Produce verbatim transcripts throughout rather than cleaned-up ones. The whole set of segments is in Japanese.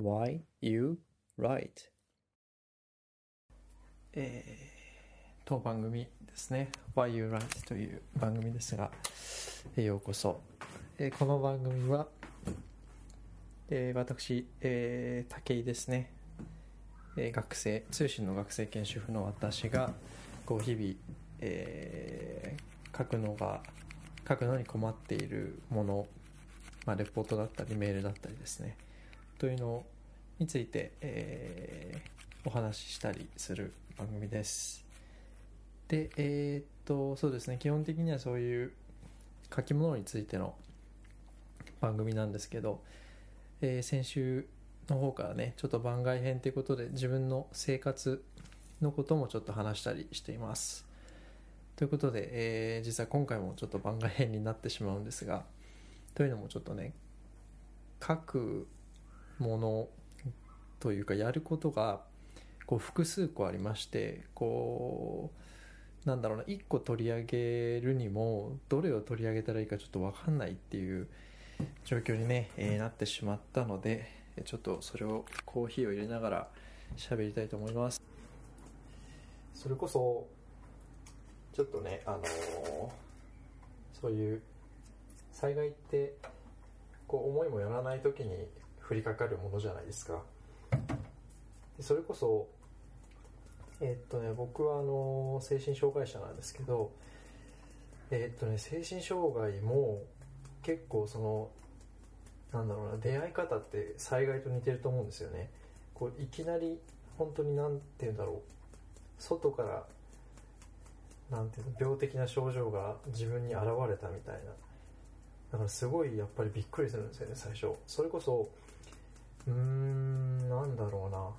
Why you write? えー、当番組ですね。 Why you write? という番組ですが、えー、ようこそ。えー、この番組は、えー、私、えー、武井ですね、えー、学生通信の学生研修婦の私がこう日々、えー、書くのが書くのに困っているもの、まあ、レポートだったりメールだったりですねというのについて、えー、お話ししたりする番組です。で、えー、っとそうですね基本的にはそういう書き物についての番組なんですけど、えー、先週の方からねちょっと番外編ということで自分の生活のこともちょっと話したりしています。ということで、えー、実は今回もちょっと番外編になってしまうんですが、というのもちょっとね書くものというかやることがこう複数個ありまして、こうなんだろうな、いっこ取り上げるにもどれを取り上げたらいいかちょっと分かんないっていう状況に、ねえー、なってしまったので、ちょっとそれをコーヒーを入れながら喋りたいと思います。それこそちょっとね、あのー、そういう災害ってこう思いもよらない時に降りかかるものじゃないですか。でそれこそえー、っとね僕はあのー、精神障害者なんですけど、えー、っとね精神障害も結構そのなんだろうな、出会い方って災害と似てると思うんですよね。こういきなり本当になんて言うんだろう、外からなんていうの、病的な症状が自分に現れたみたいな、だからすごいやっぱりびっくりするんですよね最初。それこそうーんなんだろうな、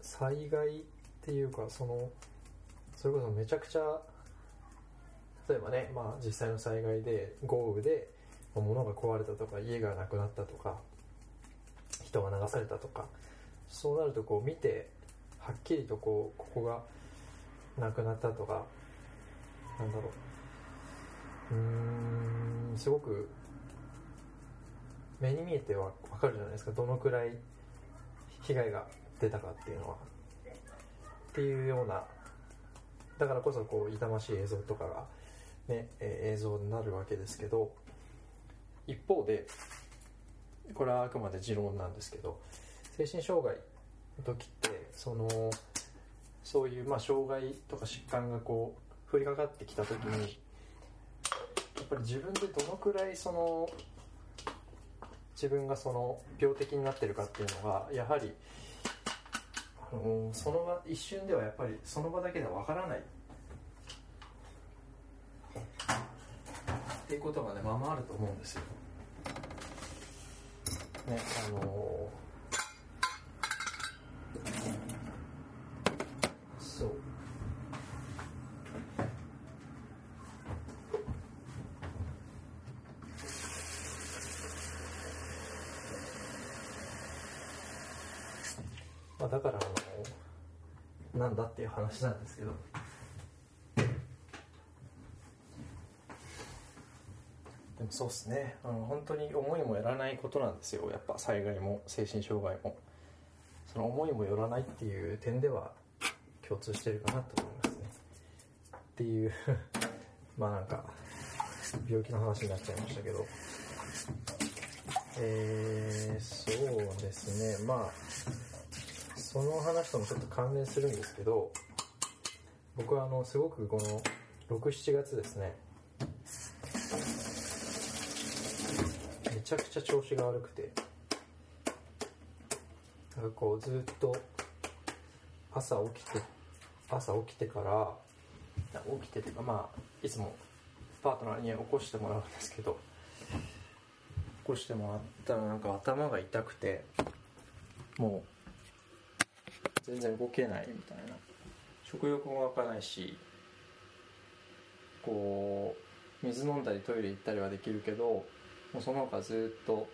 災害っていうかそのそれこそめちゃくちゃ例えばね、まあ、実際の災害で豪雨で物が壊れたとか家がなくなったとか人が流されたとか、そうなるとこう見てはっきりとこうここがなくなったとか、なんだろう、うーんすごく目に見えては分かるじゃないですか、どのくらい被害が出たかっていうのはっていうような、だからこそこう痛ましい映像とかがね、えー、映像になるわけですけど、一方でこれはあくまで持論なんですけど、精神障害の時ってそのそういうまあ障害とか疾患がこう降りかかってきた時にやっぱり自分でどのくらいその自分がその病的になってるかっていうのがやはりあのその場一瞬ではやっぱりその場だけではわからないっていうことがねまあまああると思うんですよね。あのー、そうまあだからあのなんだっていう話なんですけど。そうですね、あの本当に思いもよらないことなんですよ、やっぱ災害も精神障害も。その思いもよらないっていう点では共通してるかなと思いますねっていうまあなんか病気の話になっちゃいましたけど、えー、そうですね、まあその話ともちょっと関連するんですけど、僕はあのすごくこのろく、しちがつですねめちゃくちゃ調子が悪くて、なんかこうずっと朝起きて朝起きてから起きててかまあいつもパートナーに起こしてもらうんですけど、起こしてもらったらなんか頭が痛くてもう全然動けないみたいな、食欲も湧かないし、こう水飲んだりトイレ行ったりはできるけどもうその他ずっと、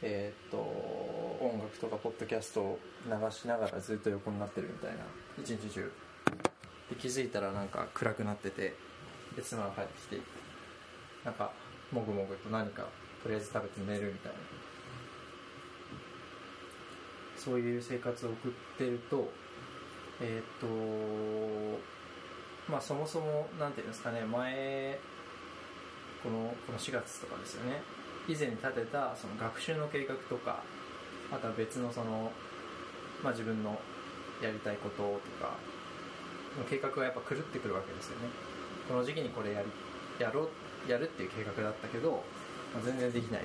えー、っと音楽とかポッドキャストを流しながらずっと横になってるみたいな、一日中で気づいたらなんか暗くなってて、で妻が帰ってきてなんかもぐもぐと何かとりあえず食べて寝るみたいなそういう生活を送ってると、えー、っとまあそもそもなんていうんですかね、前このこのしがつとかですよね、以前に立てたその学習の計画とか、あとは別のその、まあ、自分のやりたいこととかの計画がやっぱ狂ってくるわけですよね。この時期にこれやりやろやるっていう計画だったけど、まあ、全然できない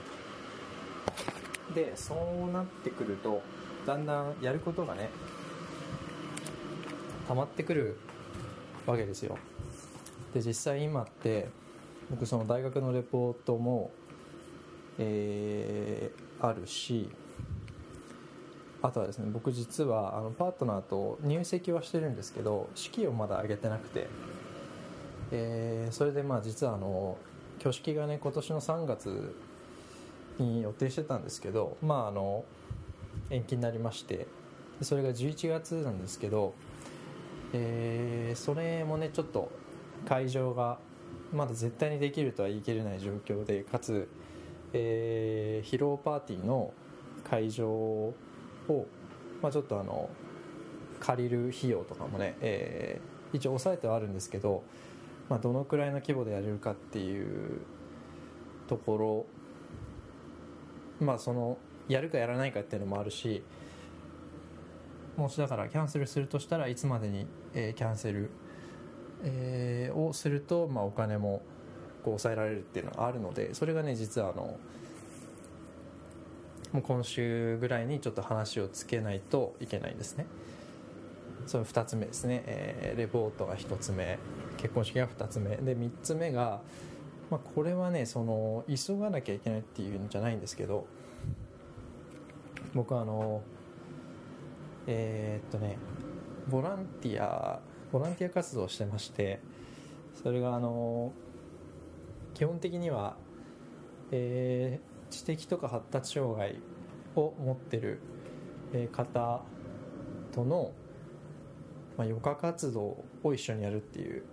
と。でそうなってくるとだんだんやることがね溜まってくるわけですよ。で実際今って僕その大学のレポートも、えー、あるし、あとはですね、僕実はあのパートナーと入籍はしてるんですけど式をまだ挙げてなくて、えー、それでまあ実はあの挙式がね今年のさんがつに予定してたんですけど、まああの延期になりまして、それがじゅういちがつなんですけど、えー、それもねちょっと会場がまだ絶対にできるとは言い切れない状況で、かつ、えー、披露パーティーの会場を、まあ、ちょっとあの借りる費用とかもね、えー、一応抑えてはあるんですけど、まあ、どのくらいの規模でやれるかっていうところ、まあそのやるかやらないかっていうのもあるし、もしだからキャンセルするとしたらいつまでに、えー、キャンセル、えー、をすると、まあ、お金もこう抑えられるっていうのがあるので、それがね実はあのもう今週ぐらいにちょっと話をつけないといけないんですね。そのふたつめですね、えー、レポートがひとつめ、結婚式がふたつめで、みっつめが、まあ、これはねその急がなきゃいけないっていうんじゃないんですけど、僕はあのえーっとねボランティアボランティア活動をしてまして、それがあの基本的には、えー、知的とか発達障害を持ってる方との、まあ、余暇活動を一緒にやるっていう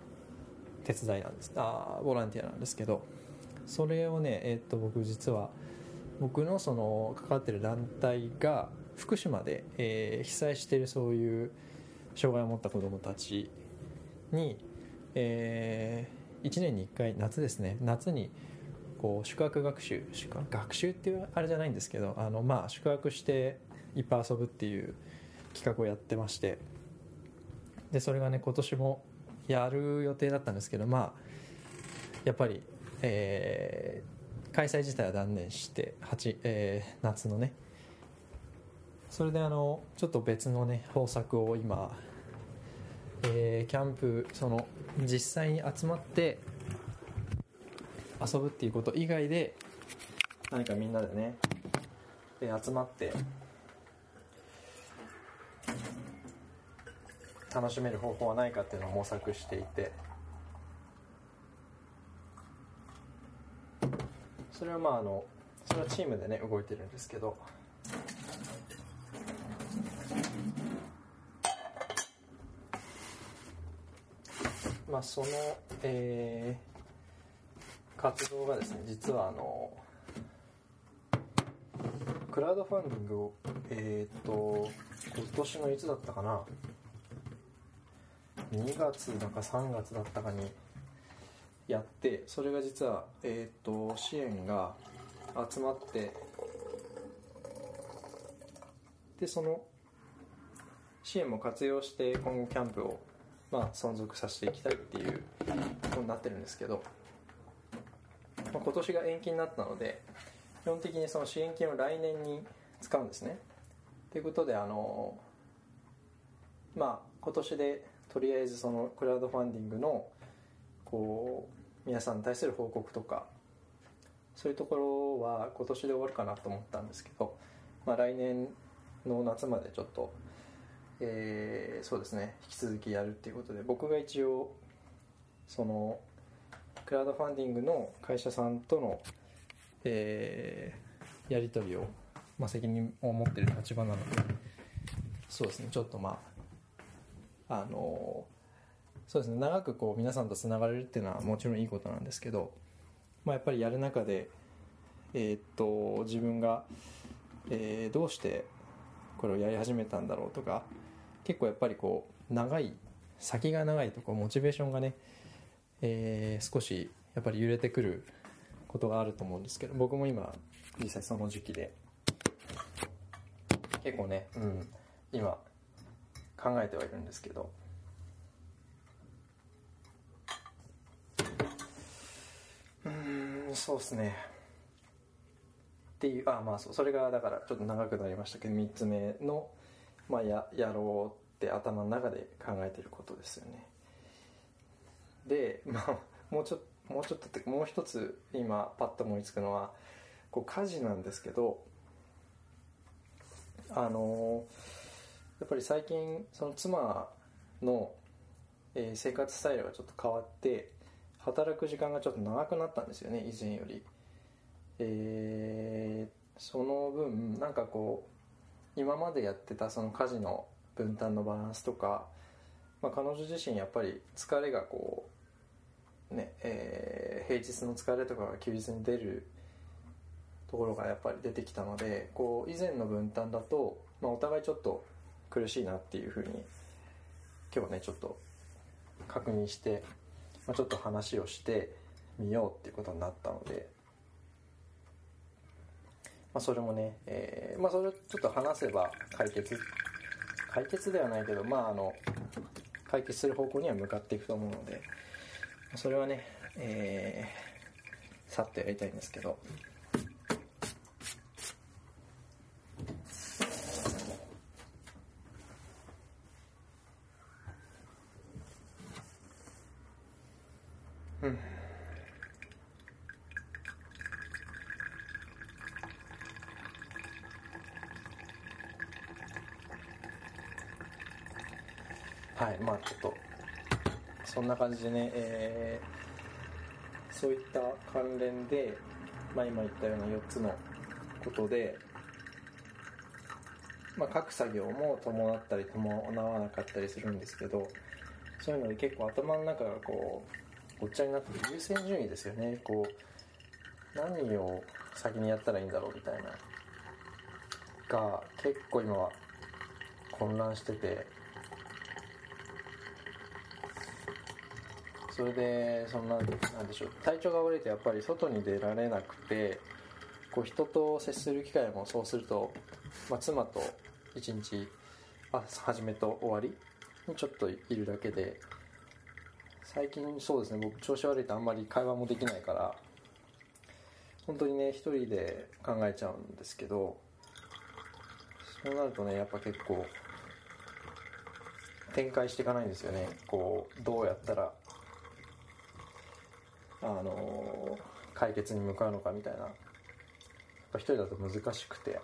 手伝いなんです、あボランティアなんですけど、それをね、えーっと僕実は僕のその関わってる団体が福島で、えー、被災しているそういう障害を持った子どもたちに、えー、いちねんにいっかい夏ですね、夏にこう宿泊学習宿泊学習っていうあれじゃないんですけど、あのまあ宿泊していっぱい遊ぶっていう企画をやってまして、でそれがね今年もやる予定だったんですけど、まあやっぱり、えー、開催自体は断念して、えー、夏のね、それであのちょっと別のね方策を今、えー、キャンプその実際に集まって遊ぶっていうこと以外で何かみんなでね、えー、集まって楽しめる方法はないかっていうのを模索していて、それはまああのそれはチームでね動いてるんですけど。まあ、その、えー、活動がですね、実はあのクラウドファンディングを、えー、っと今年のいつだったかな、にがつだかさんがつだったかにやって、それが実は、えー、っと支援が集まって、でその支援も活用して今後キャンプをまあ、存続させていきたいっていうことになってるんですけど、まあ、今年が延期になったので基本的にその支援金を来年に使うんですね。ということであの、まあ、今年でとりあえずそのクラウドファンディングのこう皆さんに対する報告とかそういうところは今年で終わるかなと思ったんですけど、まあ、来年の夏までちょっとえー、そうですね引き続きやるっていうことで、僕が一応そのクラウドファンディングの会社さんとの、えー、やり取りを、まあ、責任を持っている立場なので、そうですねちょっとまああのそうですね長くこう皆さんとつながれるっていうのはもちろんいいことなんですけど、まあ、やっぱりやる中で、えー、っと自分が、えー、どうしてこれをやり始めたんだろうとか、結構やっぱりこう長い先が長いとこうモチベーションがね、えー、少しやっぱり揺れてくることがあると思うんですけど、僕も今実際その時期で結構ね、うん、今考えてはいるんですけど、うーん、そうですねっていう、あ、まあ そ, それがだからちょっと長くなりましたけど、みっつめの、まあ、や, やろうって頭の中で考えていることですよね。で、まあ、もうちょっともうちょっとってもう一つ今パッと思いつくのはこう家事なんですけど、あのやっぱり最近その妻の生活スタイルがちょっと変わって働く時間がちょっと長くなったんですよね、以前より。えー、その分なんかこう今までやってたその家事の分担のバランスとか、まあ、彼女自身やっぱり疲れがこうねえー、平日の疲れとかが休日に出るところがやっぱり出てきたので、こう以前の分担だと、まあ、お互いちょっと苦しいなっていうふうに今日ねちょっと確認して、まあ、ちょっと話をしてみようっていうことになったので、まあ、それもね、えーまあ、それをちょっと話せば解決解決ではないけど、まあ、あの解決する方向には向かっていくと思うので。それはね、えー、さっとやりたいんですけど、うん、はい、まあちょっとそんな感じでね、えー、そういった関連で、まあ、今言ったようなよっつのことで、まあ、各作業も伴ったり伴わなかったりするんですけど、そういうので結構頭の中がこうごっちゃになって優先順位ですよね。こう何を先にやったらいいんだろうみたいなが結構今は混乱してて、それでそんな、なんでしょう、体調が悪いとやっぱり外に出られなくて、こう人と接する機会もそうすると、まあ、妻と一日、あ、始めと終わりにちょっといるだけで、最近そうですね、僕調子悪いとあんまり会話もできないから本当にね一人で考えちゃうんですけど、そうなるとねやっぱ結構展開していかないんですよね。こうどうやったらあのー、解決に向かうのかみたいな、やっぱ一人だと難しくて、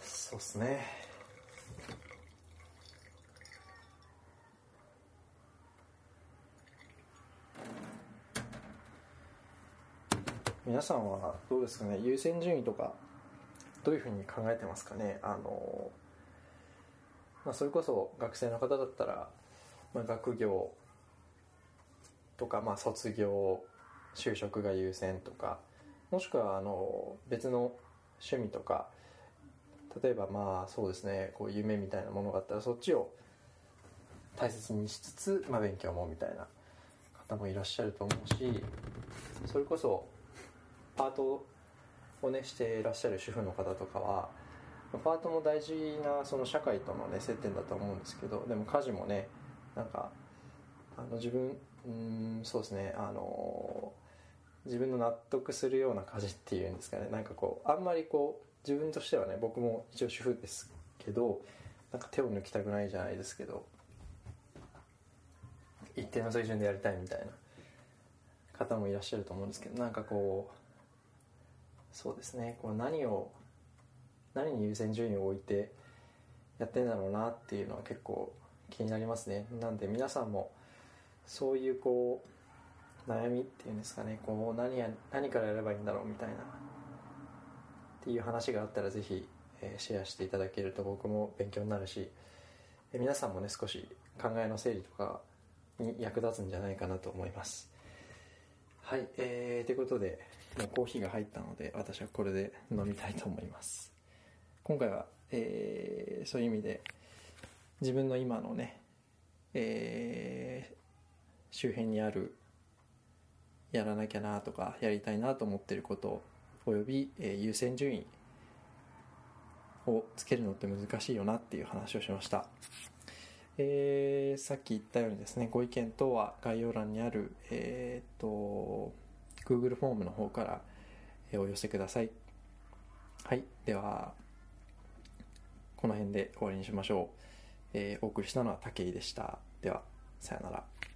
そうっすね、皆さんはどうですかね、優先順位とかどういうふうに考えてますかね。あのーまあ、それこそ学生の方だったら学業とか、まあ、卒業、就職が優先とか、もしくはあの別の趣味とか、例えばまあそうですね、こう夢みたいなものがあったらそっちを大切にしつつ、まあ、勉強もみたいな方もいらっしゃると思うし、それこそパートをねしていらっしゃる主婦の方とかはパートも大事なその社会との、ね、接点だと思うんですけど、でも家事もねなんかあの自分うーんそうですね、あのー、自分の納得するような家事っていうんですかね、なんかこうあんまりこう自分としてはね、僕も一応主婦ですけど、なんか手を抜きたくないじゃないですけど一定の水準でやりたいみたいな方もいらっしゃると思うんですけど、なんかこうそうですね、こう何を何に優先順位を置いてやってんだろうなっていうのは結構気になりますね。なんで皆さんもそういうこう悩みっていうんですかね、こう 何, や何からやればいいんだろうみたいなっていう話があったらぜひ、えー、シェアしていただけると僕も勉強になるし、えー、皆さんもね少し考えの整理とかに役立つんじゃないかなと思います。はい、えー、ということで、もうコーヒーが入ったので、私はこれで飲みたいと思います。今回は、えー、そういう意味で、自分の今のね、えー、周辺にある、やらなきゃなとか、やりたいなと思っていること、および、えー、優先順位をつけるのって難しいよなっていう話をしました。えー、さっき言ったようにですね、ご意見等は概要欄にある、えー、と Google フォームの方からお寄せください。はい、ではこの辺で終わりにしましょう。えー、お送りしたのは武井でした。では、さよなら。